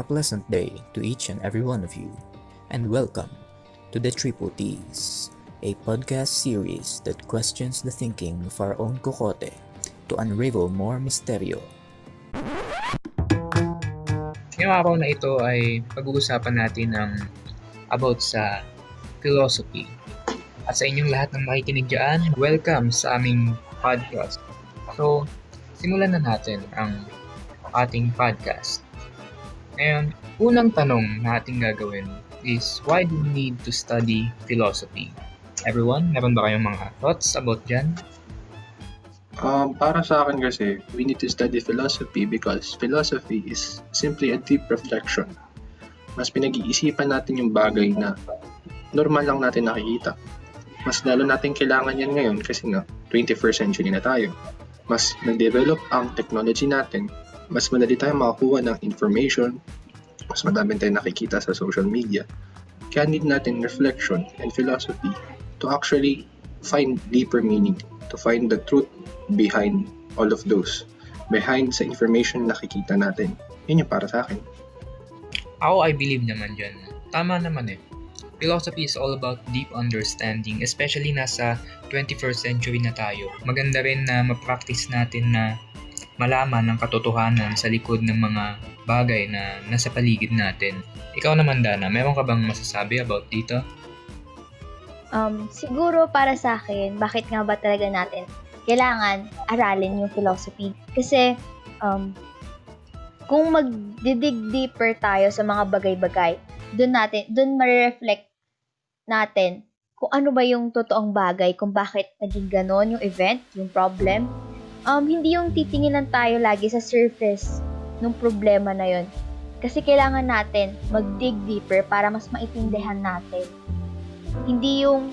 A pleasant day to each and every one of you, and welcome to The Triple T's, a podcast series that questions the thinking of our own kokote to unravel more misteryo. Ngayong araw na ito ay pag-uusapan natin ng about sa philosophy. At sa inyong lahat ng makikinig dyan, welcome sa aming podcast. So, simulan na natin ang ating podcast. And unang tanong na ating gagawin is, why do we need to study philosophy? Everyone, meron ba kayong mga thoughts about dyan? Para sa akin kasi, we need to study philosophy because philosophy is simply a deep reflection. Mas pinag-iisipan natin yung bagay na normal lang natin nakikita. Mas lalo natin kailangan yan ngayon kasi nga 21st century na tayo. Mas nag-develop ang technology natin. Mas madali tayong makakuha ng information, mas madami tayong nakikita sa social media. Kaya need natin reflection and philosophy to actually find deeper meaning, to find the truth behind all of those, behind sa information nakikita natin. Yun yung para sa akin. Ako, I believe naman dyan. Tama naman eh. Philosophy is all about deep understanding, especially nasa 21st century na tayo. Maganda rin na ma-practice natin na malaman ang katotohanan sa likod ng mga bagay na nasa paligid natin. Ikaw naman, Dana, meron ka bang masasabi about dito? Siguro para sa akin, bakit nga ba talaga natin kailangan aralin yung philosophy? Kasi kung mag-dig deeper tayo sa mga bagay-bagay, doon ma-reflect natin kung ano ba yung totoong bagay, kung bakit naging ganon yung event, yung problem. Hindi yung titinginan tayo lagi sa surface ng problema na yun. Kasi kailangan natin mag-dig deeper para mas maitindihan natin. Hindi yung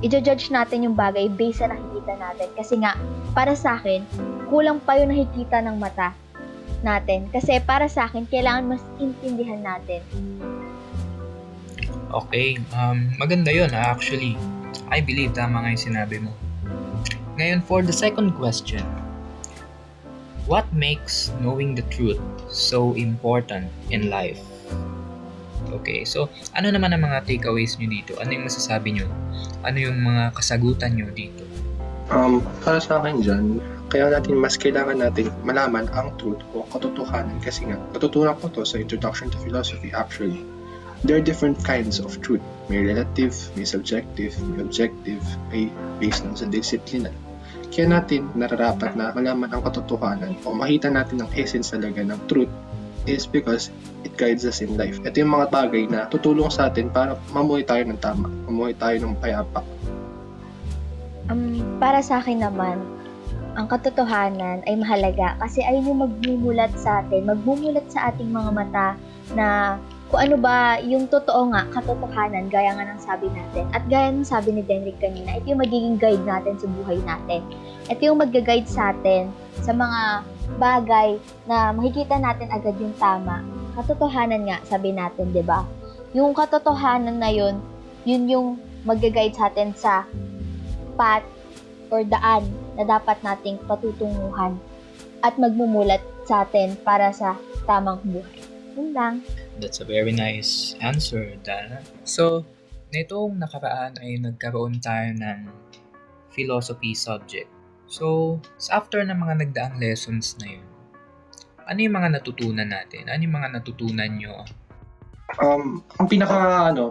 i-judge natin yung bagay based sa nakikita natin. Kasi nga, para sa akin, kulang pa yung nakikita ng mata natin. Kasi para sa akin, kailangan mas intindihan natin. Okay, maganda yun actually. I believe tama nga yung sinabi mo. Ngayon, for the second question, what makes knowing the truth so important in life? Okay, so ano naman ang mga takeaways nyo dito? Ano yung masasabi nyo? Ano yung mga kasagutan nyo dito? Para sa akin dyan, kaya natin mas kailangan natin malaman ang truth o katotohanan kasi nga, natutunan ko to sa Introduction to Philosophy actually. There are different kinds of truth. May relative, may subjective, may objective, may based sa disiplina. Kaya natin nararapat na malaman ang katotohanan o makita natin ang essence talaga ng truth is because it guides us in life. Ito yung mga bagay na tutulong sa atin para mamuhay tayo ng tama, mamuhay tayo ng payapa. Para sa akin naman, ang katotohanan ay mahalaga kasi ayun yung magmumulat sa ating mga mata na kung ano ba yung totoo nga, katotohanan, gaya nga ng sabi natin. At gaya ng sabi ni Denrick kanina, ito yung magiging guide natin sa buhay natin. Ito yung mag-guide sa atin sa mga bagay na makikita natin agad yung tama. Katotohanan nga, sabi natin, di ba? Yung katotohanan na yun, yun yung mag-guide sa atin sa path or daan na dapat nating patutunguhan at magmumulat sa atin para sa tamang buhay. Yun lang. That's a very nice answer, Dana. So, nitong nakaraan ay nagkaroon tayo ng philosophy subject. So, after ng mga nagdaang lessons na yun, ano yung mga natutunan natin? Ano yung mga natutunan nyo? Ang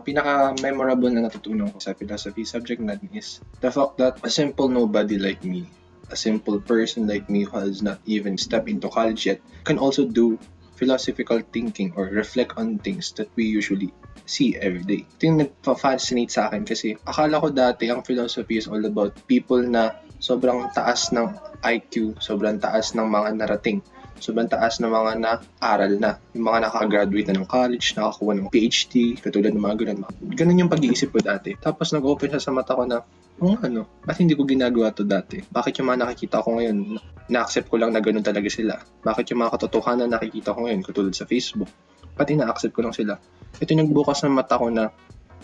pinaka-memorable na natutunan ko sa philosophy subject natin is the fact that a simple nobody like me, a simple person like me who has not even stepped into college yet, can also do philosophical thinking or reflect on things that we usually see every day. Ito yung nagpa-fascinate sa akin kasi akala ko dati ang philosophy is all about people na sobrang taas ng IQ, sobrang taas ng mga narating, sobrang taas ng mga na-aral na, yung mga nakagraduate na ng college, nakakuha ng PhD, katulad ng mga ganun. Ganun yung pag-iisip ko dati. Tapos nag-open siya sa mata ko na, ba't hindi ko ginagawa to dati? Bakit yung mga nakikita ko ngayon, na-accept ko lang na ganun talaga sila? Bakit yung mga katotohanan na nakikita ko ngayon, katulad sa Facebook, pati na-accept ko lang sila? Ito yung nagbukas ng mata ko na,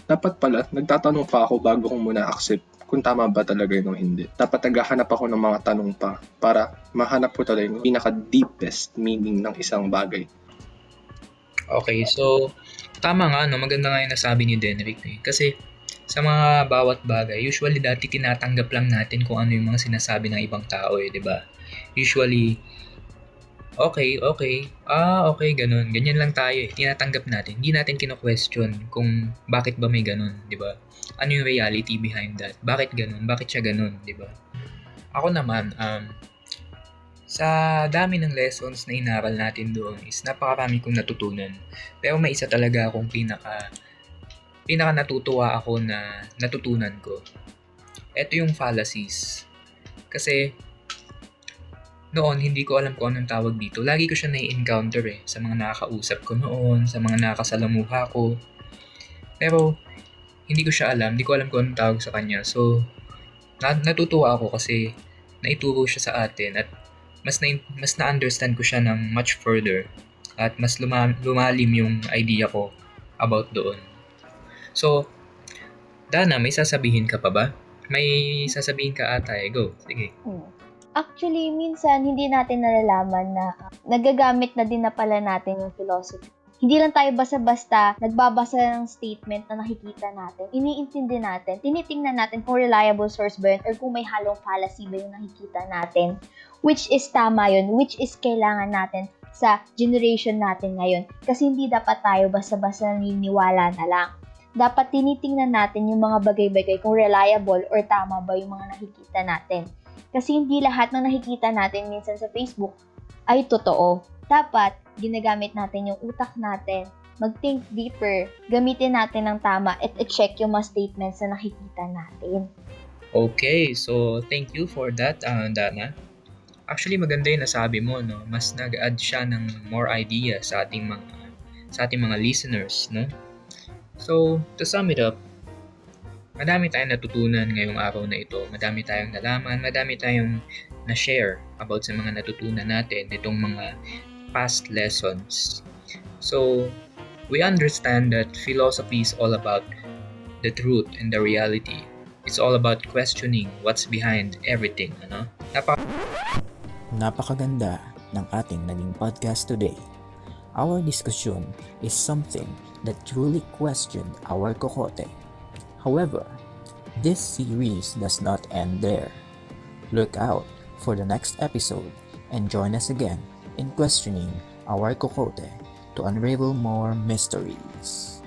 dapat pala, nagtatanong pa ako bago ko muna accept kung tama ba talaga yun o hindi. Dapat naghahanap ako ng mga tanong pa para mahanap ko talaga yung pinaka-deepest meaning ng isang bagay. Okay, so tama nga, no? Maganda nga yung nasabi ni Denrick. Eh. Kasi sa mga bawat bagay, usually dati tinatanggap lang natin kung ano yung mga sinasabi ng ibang tao, eh, di ba? Usually, okay, ganun. Ganyan lang tayo, eh. Tinatanggap natin. Hindi natin kino-question kung bakit ba may ganun, di ba? Ano yung reality behind that? Bakit ganun? Bakit siya ganun, di ba? Ako naman, sa dami ng lessons na inaral natin doon is napakarami kong natutunan. Pero may isa talaga akong pinaka natutuwa ako na natutunan ko. Ito yung fallacies. Kasi noon hindi ko alam kung anong tawag dito. Lagi ko siya na-encounter eh sa mga nakakausap ko noon, sa mga nakakasalamuha ko. Pero hindi ko siya alam, hindi ko alam kung anong tawag sa kanya. So natutuwa ako kasi naituro siya sa atin at mas na-understand ko siya ng much further at mas lumalim yung idea ko about doon. So, Dana, may sasabihin ka pa ba? May sasabihin ka ata eh. Go, sige. Actually, minsan hindi natin nalalaman na nagagamit na din na pala natin yung philosophy. Hindi lang tayo basta-basta nagbabasa ng statement na nakikita natin. Iniintindi natin. Tinitingnan natin kung reliable source ba yun or kung may halong fallacy ba yung nakikita natin. Which is tama yun. Which is kailangan natin sa generation natin ngayon. Kasi hindi dapat tayo basta-basta naniniwala na lang. Dapat tinitingnan natin yung mga bagay-bagay kung reliable or tama ba yung mga nakikita natin. Kasi hindi lahat ng nakikita natin minsan sa Facebook ay totoo. Dapat ginagamit natin yung utak natin, mag-think deeper, gamitin natin ng tama at i-check yung mga statements na nakikita natin. Okay, so thank you for that, Dana. Actually, maganda yung nasabi mo, no? Mas nag-add siya ng more ideas sa ating mga listeners, no? So, to sum it up, madami tayong natutunan ngayong araw na ito. Madami tayong nalaman, madami tayong na-share about sa mga natutunan natin nitong mga past lessons. So, we understand that philosophy is all about the truth and the reality. It's all about questioning what's behind everything, ano? Napakaganda ng ating naging podcast today. Our discussion is something that truly questioned our kokote. However, this series does not end there. Look out for the next episode and join us again in questioning our kokote to unravel more mysteries.